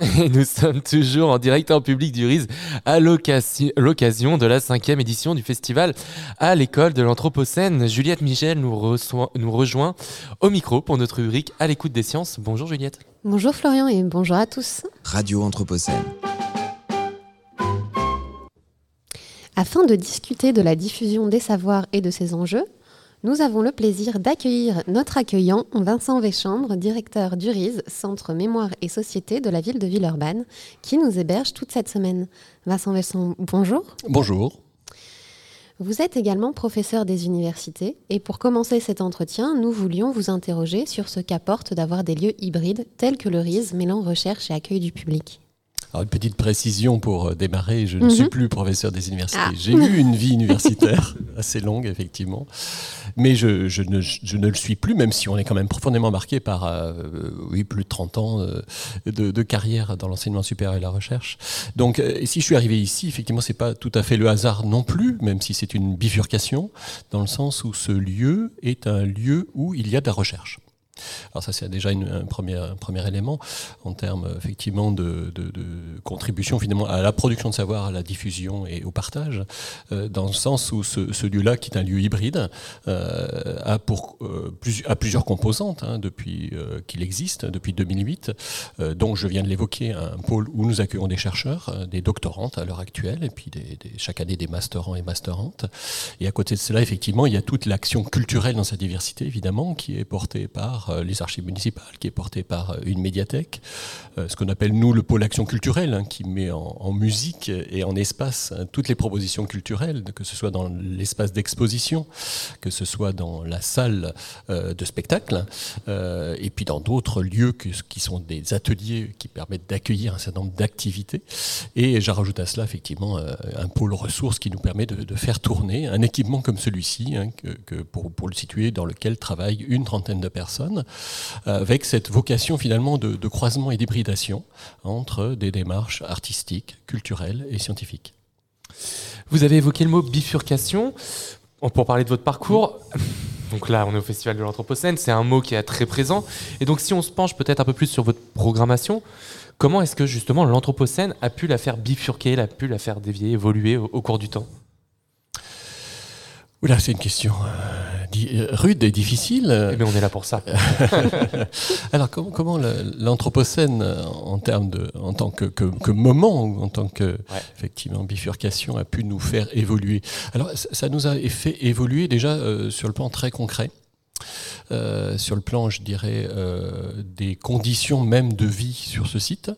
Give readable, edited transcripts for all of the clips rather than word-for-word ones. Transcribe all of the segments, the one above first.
Et nous sommes toujours en direct en public du Rize à l'occasion de la 5e édition du festival à l'école de l'Anthropocène. Juliette Michel nous rejoint au micro pour notre rubrique à l'écoute des sciences. Bonjour Juliette. Bonjour Florian et bonjour à tous. Radio Anthropocène. Afin de discuter de la diffusion des savoirs et de ses enjeux, nous avons le plaisir d'accueillir notre accueillant Vincent Veschambre, directeur du Rize, Centre Mémoire et Société de la ville de Villeurbanne, qui nous héberge toute cette semaine. Vincent Veschambre, bonjour. Bonjour. Vous êtes également professeur des universités et pour commencer cet entretien, nous voulions vous interroger sur ce qu'apporte d'avoir des lieux hybrides tels que le Rize mêlant recherche et accueil du public. Alors une petite précision pour démarrer, je ne suis plus professeur des universités. Ah. J'ai eu une vie universitaire assez longue, effectivement, mais je ne le suis plus, même si on est quand même profondément marqué par plus de 30 ans de carrière dans l'enseignement supérieur et la recherche. Donc, si je suis arrivé ici, effectivement, ce n'est pas tout à fait le hasard non plus, même si c'est une bifurcation, dans le sens où ce lieu est un lieu où il y a de la recherche. Alors ça, c'est déjà un premier élément en termes effectivement de contribution finalement à la production de savoir, à la diffusion et au partage, dans le sens où ce lieu-là, qui est un lieu hybride, a plusieurs composantes depuis qu'il existe, depuis 2008, dont je viens de l'évoquer, un pôle où nous accueillons des chercheurs, des doctorantes à l'heure actuelle, et puis chaque année des masterants et masterantes. Et à côté de cela, effectivement, il y a toute l'action culturelle dans sa diversité, évidemment, qui est portée par les archives municipales, qui est portée par une médiathèque, ce qu'on appelle nous le pôle action culturelle, qui met en musique et en espace toutes les propositions culturelles, que ce soit dans l'espace d'exposition, que ce soit dans la salle de spectacle, et puis dans d'autres lieux qui sont des ateliers qui permettent d'accueillir un certain nombre d'activités. Et je rajoute à cela effectivement un pôle ressources qui nous permet de faire tourner un équipement comme celui-ci, pour le situer, dans lequel travaillent une trentaine de personnes, avec cette vocation finalement de croisement et d'hybridation entre des démarches artistiques, culturelles et scientifiques. Vous avez évoqué le mot bifurcation pour parler de votre parcours. Donc là, on est au Festival de l'Anthropocène, c'est un mot qui est très présent. Et donc si on se penche peut-être un peu plus sur votre programmation, comment est-ce que justement l'Anthropocène a pu la faire bifurquer, a pu la faire dévier, évoluer au cours du temps ? Oula, c'est une question rude et difficile. Mais on est là pour ça. Alors, comment l'Anthropocène, en tant que moment, ou en tant que effectivement bifurcation, a pu nous faire évoluer ? Alors, ça nous a fait évoluer déjà sur le plan très concret. Sur le plan, je dirais, des conditions même de vie sur ce site,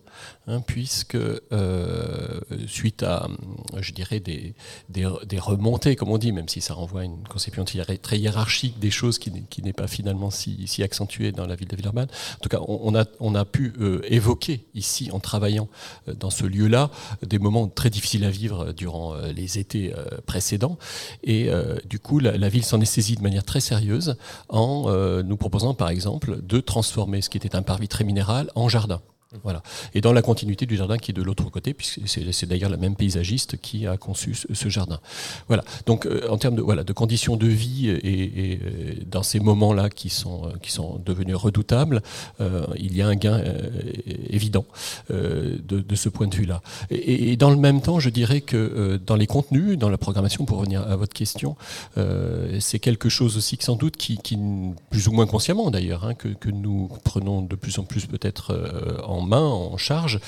puisque suite à, je dirais, des remontées, comme on dit, même si ça renvoie à une conception très hiérarchique des choses qui n'est pas finalement si accentuée dans la ville de Villeurbanne. En tout cas, on a pu évoquer ici, en travaillant dans ce lieu-là, des moments très difficiles à vivre durant les étés précédents. Et du coup, la ville s'en est saisie de manière très sérieuse, en nous proposant par exemple de transformer ce qui était un parvis très minéral en jardin. Voilà. Et dans la continuité du jardin qui est de l'autre côté, puisque c'est d'ailleurs la même paysagiste qui a conçu ce jardin. Voilà. Donc en termes de conditions de vie et dans ces moments-là qui sont devenus redoutables, il y a un gain évident de ce point de vue-là. Et dans le même temps, je dirais que dans les contenus, dans la programmation, pour revenir à votre question, c'est quelque chose aussi que sans doute qui plus ou moins consciemment d'ailleurs, que nous prenons de plus en plus peut-être en main, en charge,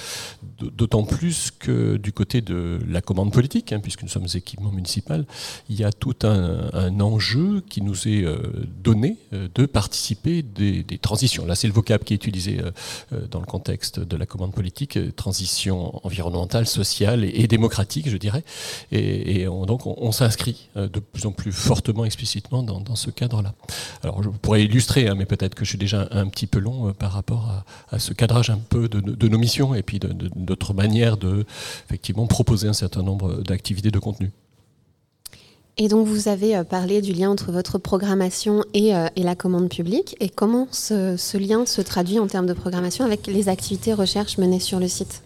d'autant plus que du côté de la commande politique, puisque nous sommes équipement municipal, il y a tout un enjeu qui nous est donné de participer des transitions. Là, c'est le vocable qui est utilisé dans le contexte de la commande politique, transition environnementale, sociale et démocratique, je dirais. Et donc, on s'inscrit de plus en plus fortement, explicitement dans ce cadre-là. Alors, je pourrais illustrer, mais peut-être que je suis déjà un petit peu long par rapport à ce cadrage un peu de nos missions et puis de notre manière de effectivement proposer un certain nombre d'activités de contenu. Et donc vous avez parlé du lien entre votre programmation et la commande publique, et comment ce lien se traduit en termes de programmation avec les activités recherche menées sur le site ?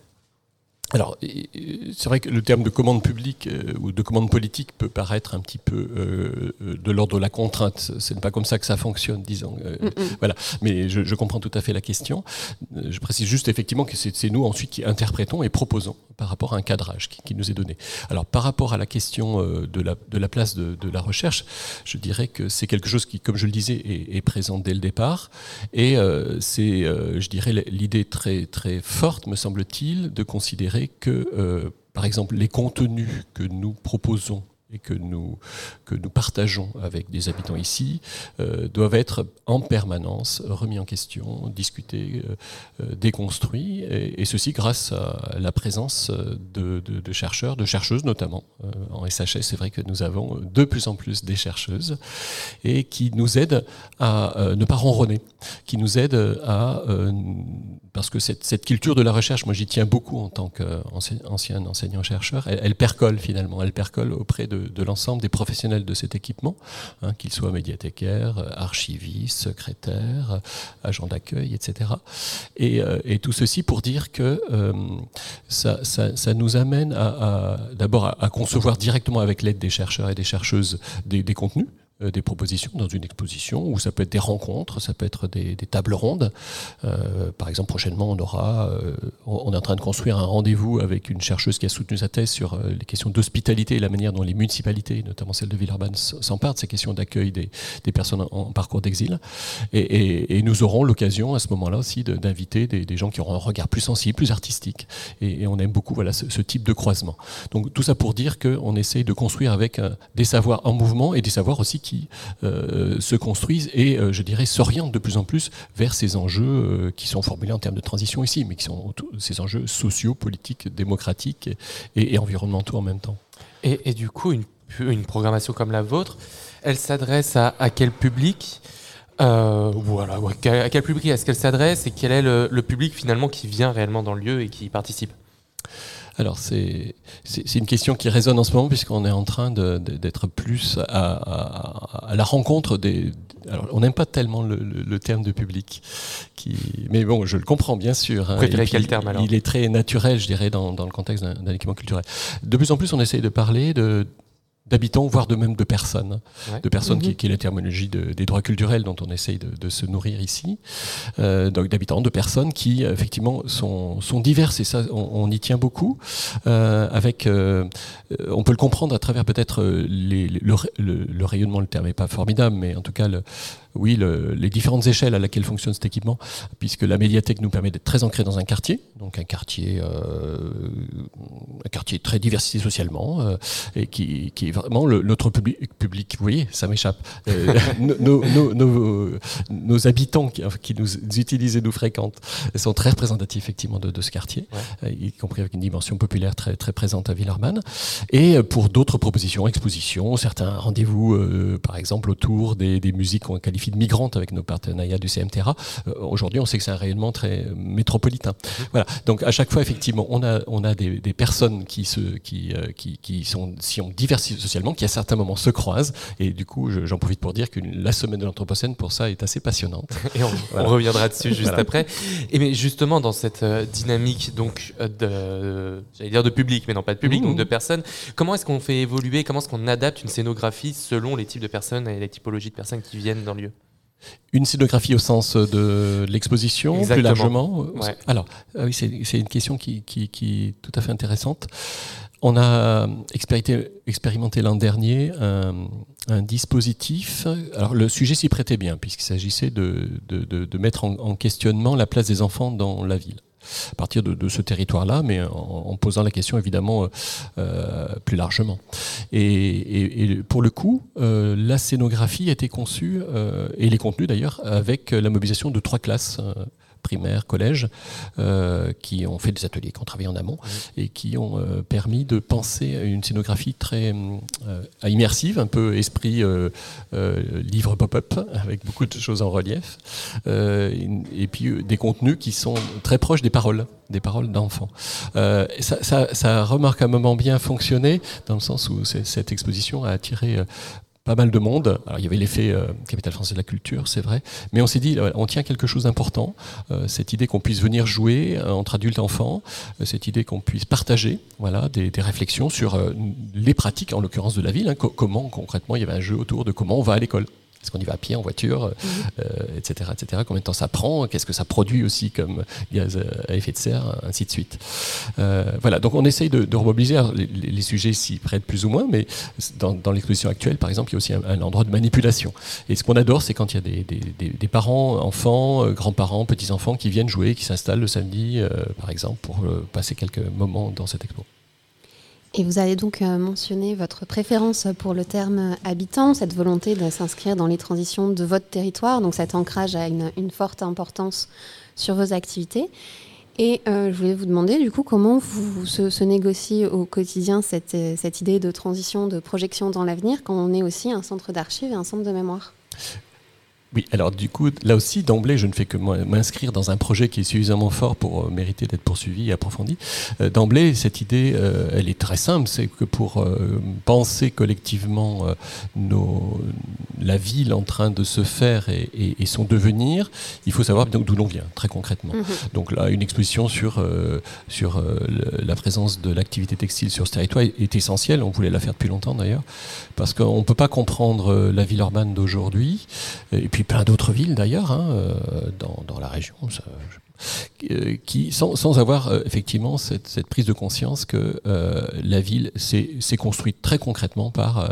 Alors, c'est vrai que le terme de commande publique ou de commande politique peut paraître un petit peu de l'ordre de la contrainte. Ce n'est pas comme ça que ça fonctionne, disons. Voilà. Mais je comprends tout à fait la question. Je précise juste effectivement que c'est nous ensuite qui interprétons et proposons par rapport à un cadrage qui nous est donné. Alors, par rapport à la question de la place de la recherche, je dirais que c'est quelque chose qui, comme je le disais, est présent dès le départ. Et c'est, je dirais, l'idée très, très forte, me semble-t-il, de considérer que, par exemple, les contenus que nous proposons et que nous partageons avec des habitants ici doivent être en permanence remis en question, discutés, déconstruits, et ceci grâce à la présence de chercheurs, de chercheuses notamment. En SHS, c'est vrai que nous avons de plus en plus des chercheuses et qui nous aident à ne pas ronronner, qui nous aident à... parce que cette culture de la recherche, moi j'y tiens beaucoup en tant qu'ancien enseignant-chercheur, elle percole finalement, elle percole auprès de l'ensemble des professionnels de cet équipement, hein, qu'ils soient médiathécaires, archivistes, secrétaires, agents d'accueil, etc. Et tout ceci pour dire que ça nous amène d'abord à concevoir directement avec l'aide des chercheurs et des chercheuses des contenus, des propositions dans une exposition, ou ça peut être des rencontres, ça peut être des tables rondes. Par exemple, prochainement, on est en train de construire un rendez-vous avec une chercheuse qui a soutenu sa thèse sur les questions d'hospitalité et la manière dont les municipalités, notamment celle de Villeurbanne, s'emparent de ces questions d'accueil des personnes en parcours d'exil. Et nous aurons l'occasion à ce moment-là aussi d'inviter des gens qui auront un regard plus sensible, plus artistique. Et on aime beaucoup voilà, ce type de croisement. Donc tout ça pour dire qu'on essaye de construire avec des savoirs en mouvement et des savoirs aussi qui se construisent et, je dirais, s'orientent de plus en plus vers ces enjeux qui sont formulés en termes de transition ici, mais qui sont ces enjeux sociaux, politiques, démocratiques et environnementaux en même temps. Et du coup, une programmation comme la vôtre, elle s'adresse à quel public ? Voilà, à quel public est-ce qu'elle s'adresse et quel est le public finalement qui vient réellement dans le lieu et qui y participe ? Alors c'est une question qui résonne en ce moment puisqu'on est en train d'être plus à la rencontre des... Alors on n'aime pas tellement le terme de public, mais bon je le comprends bien sûr. Hein. Préférez quel terme alors ? Il est très naturel je dirais dans le contexte d'un équipement culturel. De plus en plus on essaye de parler d'habitants, voire de même de personnes. Ouais. De personnes qui est la terminologie des droits culturels dont on essaye de se nourrir ici. Donc d'habitants, de personnes qui, effectivement, sont diverses et ça, on y tient beaucoup. On peut le comprendre à travers peut-être le rayonnement, le terme n'est pas formidable, mais en tout cas, les différentes échelles à laquelle fonctionne cet équipement, puisque la médiathèque nous permet d'être très ancrés dans un quartier, donc un quartier très diversifié socialement, et qui est vraiment notre public. Vous voyez, ça m'échappe. Nos habitants qui nous utilisent et nous fréquentent sont très représentatifs effectivement de ce quartier, ouais. Y compris avec une dimension populaire très, très présente à Villeurbanne. Et pour d'autres propositions, expositions, certains rendez-vous, par exemple, autour des musiques qu'on qualifie de migrantes avec nos partenariats du CMTRA. Aujourd'hui, on sait que c'est un rayonnement très métropolitain. Voilà. Donc, à chaque fois, effectivement, on a des personnes qui sont, si on diversifie socialement, qui à certains moments se croisent. Et du coup, j'en profite pour dire que la semaine de l'Anthropocène, pour ça, est assez passionnante. Et on reviendra dessus juste après. Et mais justement, dans cette dynamique, donc, j'allais dire de public, mais non pas de public, donc de personnes, comment est-ce qu'on fait évoluer, comment est-ce qu'on adapte une scénographie selon les types de personnes et les typologies de personnes qui viennent dans le lieu ? Une scénographie au sens de l'exposition. Exactement. Plus largement. Ouais. Alors, oui, c'est une question qui est tout à fait intéressante. On a expérimenté l'an dernier un dispositif. Alors le sujet s'y prêtait bien puisqu'il s'agissait de mettre en questionnement la place des enfants dans la ville. À partir de ce territoire-là, mais en posant la question évidemment plus largement. Et pour le coup, la scénographie a été conçue, et les contenus d'ailleurs, avec la mobilisation de 3 classes. Primaires, collèges, qui ont fait des ateliers, qui ont travaillé en amont et qui ont permis de penser une scénographie très immersive, un peu esprit livre pop-up, avec beaucoup de choses en relief, et puis des contenus qui sont très proches des paroles d'enfants. Ça remarquablement bien fonctionné, dans le sens où cette exposition a attiré pas mal de monde. Alors, il y avait l'effet Capital français de la culture, c'est vrai, mais on s'est dit, on tient quelque chose d'important, cette idée qu'on puisse venir jouer entre adultes et enfants, cette idée qu'on puisse partager des réflexions sur les pratiques, en l'occurrence de la ville, comment concrètement, il y avait un jeu autour de comment on va à l'école. Est-ce qu'on y va à pied, en voiture, etc., etc. Combien de temps ça prend? Qu'est-ce que ça produit aussi comme gaz à effet de serre, ainsi de suite. Donc on essaye de remobiliser les sujets s'y prêtent plus ou moins, mais dans l'exposition actuelle, par exemple, il y a aussi un endroit de manipulation. Et ce qu'on adore, c'est quand il y a des parents, enfants, grands-parents, petits-enfants qui viennent jouer, qui s'installent le samedi, par exemple, pour passer quelques moments dans cette expo. Et vous avez donc mentionné votre préférence pour le terme habitant, cette volonté de s'inscrire dans les transitions de votre territoire, donc cet ancrage a une forte importance sur vos activités. Et je voulais vous demander du coup comment se négocie au quotidien cette idée de transition, de projection dans l'avenir, quand on est aussi un centre d'archives et un centre de mémoire. Oui, alors du coup, là aussi, d'emblée, je ne fais que m'inscrire dans un projet qui est suffisamment fort pour mériter d'être poursuivi et approfondi. D'emblée, cette idée, elle est très simple, c'est que pour penser collectivement la ville en train de se faire et son devenir, il faut savoir donc, d'où l'on vient, très concrètement. Donc là, une exposition sur la présence de l'activité textile sur ce territoire est essentielle, on voulait la faire depuis longtemps d'ailleurs, parce qu'on ne peut pas comprendre la Villeurbanne d'aujourd'hui, et puis plein d'autres villes d'ailleurs dans la région qui sans avoir effectivement cette prise de conscience que la ville s'est construite très concrètement par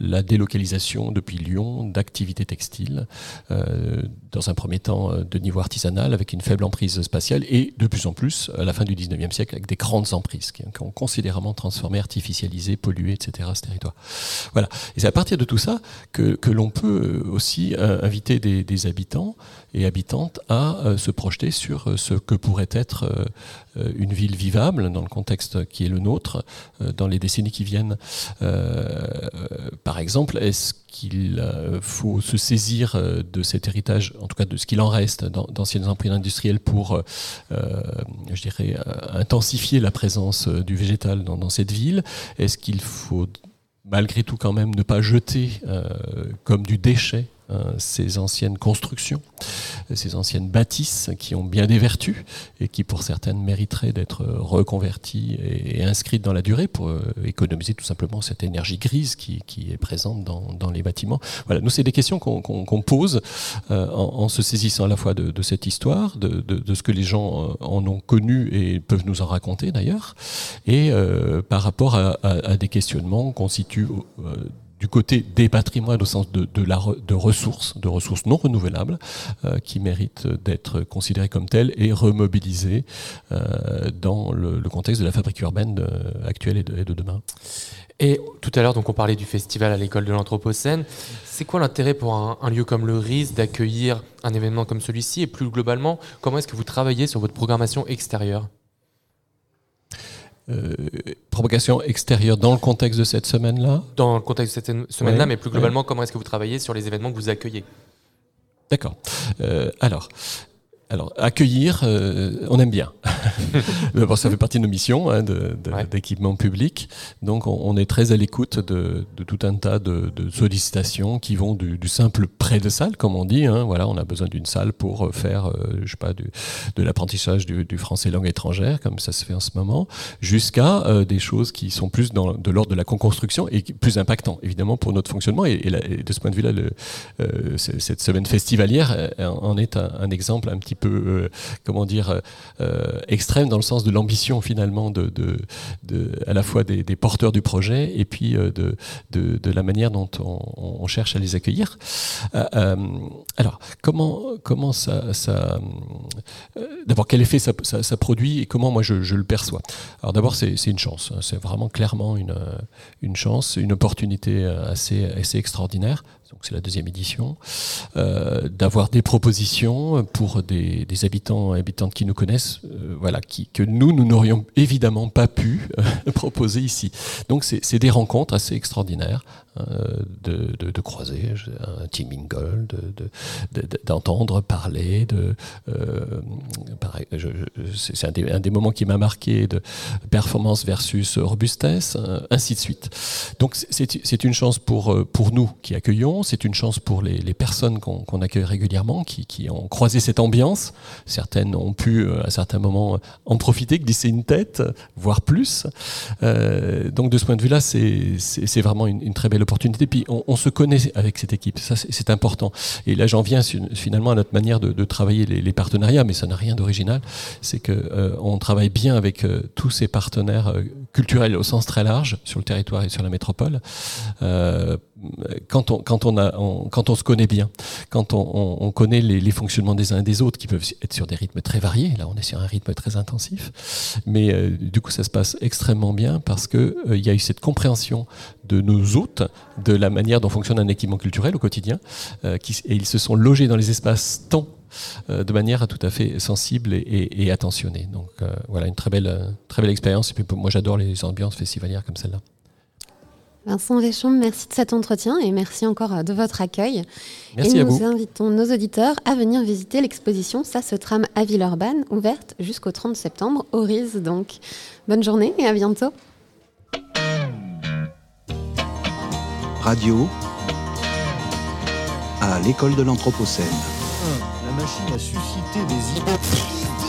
la délocalisation depuis Lyon d'activités textiles dans un premier temps de niveau artisanal avec une faible emprise spatiale et de plus en plus à la fin du 19e siècle avec des grandes emprises qui ont considérablement transformé, artificialisé, pollué, etc. ce territoire. Voilà. Et c'est à partir de tout ça que l'on peut aussi inviter des habitants et habitantes à se projeter sur ce que pourrait être une ville vivable dans le contexte qui est le nôtre dans les décennies qui viennent. Par exemple, est-ce qu'il faut se saisir de cet héritage, en tout cas de ce qu'il en reste d'anciennes emprises industrielles pour, je dirais, intensifier la présence du végétal dans cette ville? Est-ce qu'il faut malgré tout quand même ne pas jeter comme du déchet ces anciennes constructions, ces anciennes bâtisses qui ont bien des vertus et qui pour certaines mériteraient d'être reconverties et inscrites dans la durée pour économiser tout simplement cette énergie grise qui est présente dans les bâtiments. Voilà, nous c'est des questions qu'on pose en se saisissant à la fois de cette histoire, de ce que les gens en ont connu et peuvent nous en raconter d'ailleurs, et par rapport à des questionnements qu'on situe du côté des patrimoines au sens de ressources non renouvelables qui méritent d'être considérées comme telles et remobilisées dans le contexte de la fabrique urbaine actuelle et de demain. Et tout à l'heure, donc, on parlait du festival à l'école de l'Anthropocène. C'est quoi l'intérêt pour un lieu comme le Rize d'accueillir un événement comme celui-ci et plus globalement, comment est-ce que vous travaillez sur votre programmation extérieure ? Propagation extérieure dans le contexte de cette semaine-là ? Dans le contexte de cette semaine-là, ouais, mais plus globalement, ouais. Comment est-ce que vous travaillez sur les événements que vous accueillez ? D'accord. Alors, accueillir, on aime bien. Bon, ça fait partie de nos missions d'équipement public. Donc, on est très à l'écoute de tout un tas de sollicitations qui vont du simple prêt de salle, comme on dit. On a besoin d'une salle pour faire, de l'apprentissage du français langue étrangère, comme ça se fait en ce moment, jusqu'à des choses qui sont plus de l'ordre de la co-construction et plus impactant, évidemment, pour notre fonctionnement. Et de ce point de vue-là, cette semaine festivalière en est un exemple un petit peu extrême dans le sens de l'ambition finalement de à la fois des porteurs du projet et puis de la manière dont on cherche à les accueillir. Alors comment ça d'abord quel effet ça produit et comment moi je le perçois. Alors d'abord c'est une chance, c'est vraiment clairement une chance, une opportunité assez extraordinaire. donc c'est la deuxième édition, d'avoir des propositions pour des habitants et habitantes qui nous connaissent, voilà, que nous n'aurions évidemment pas pu proposer ici. Donc c'est des rencontres assez extraordinaires, de croiser un Timingle, d'entendre parler, pareil, c'est un des moments qui m'a marqué, de performance versus robustesse, ainsi de suite. Donc c'est une chance pour nous qui accueillons, c'est une chance pour les personnes qu'on accueille régulièrement, qui ont croisé cette ambiance. Certaines ont pu à certains moments en profiter, glisser une tête, voire plus. Donc de ce point de vue-là, c'est vraiment une très belle opportunité. Puis on se connaît avec cette équipe, ça c'est important. Et là j'en viens finalement à notre manière de travailler les partenariats, mais ça n'a rien d'original. C'est que on travaille bien avec tous ces partenaires culturels au sens très large sur le territoire et sur la métropole. Quand on se connaît bien, quand on connaît les fonctionnements des uns et des autres, qui peuvent être sur des rythmes très variés. Là, on est sur un rythme très intensif, mais du coup, ça se passe extrêmement bien parce que il y a eu cette compréhension de nos hôtes, de la manière dont fonctionne un équipement culturel au quotidien, et ils se sont logés dans les espaces temps de manière tout à fait sensible et attentionnée. Donc voilà, une très belle expérience. Et puis moi, j'adore les ambiances festivalières comme celle-là. Vincent Veschambre, merci de cet entretien et merci encore de votre accueil. Merci à vous. Et nous invitons nos auditeurs à venir visiter l'exposition Ça se trame à Villeurbanne, ouverte jusqu'au 30 septembre au Rize. Donc, bonne journée et à bientôt. Radio à l'école de l'Anthropocène. La machine a suscité des idées.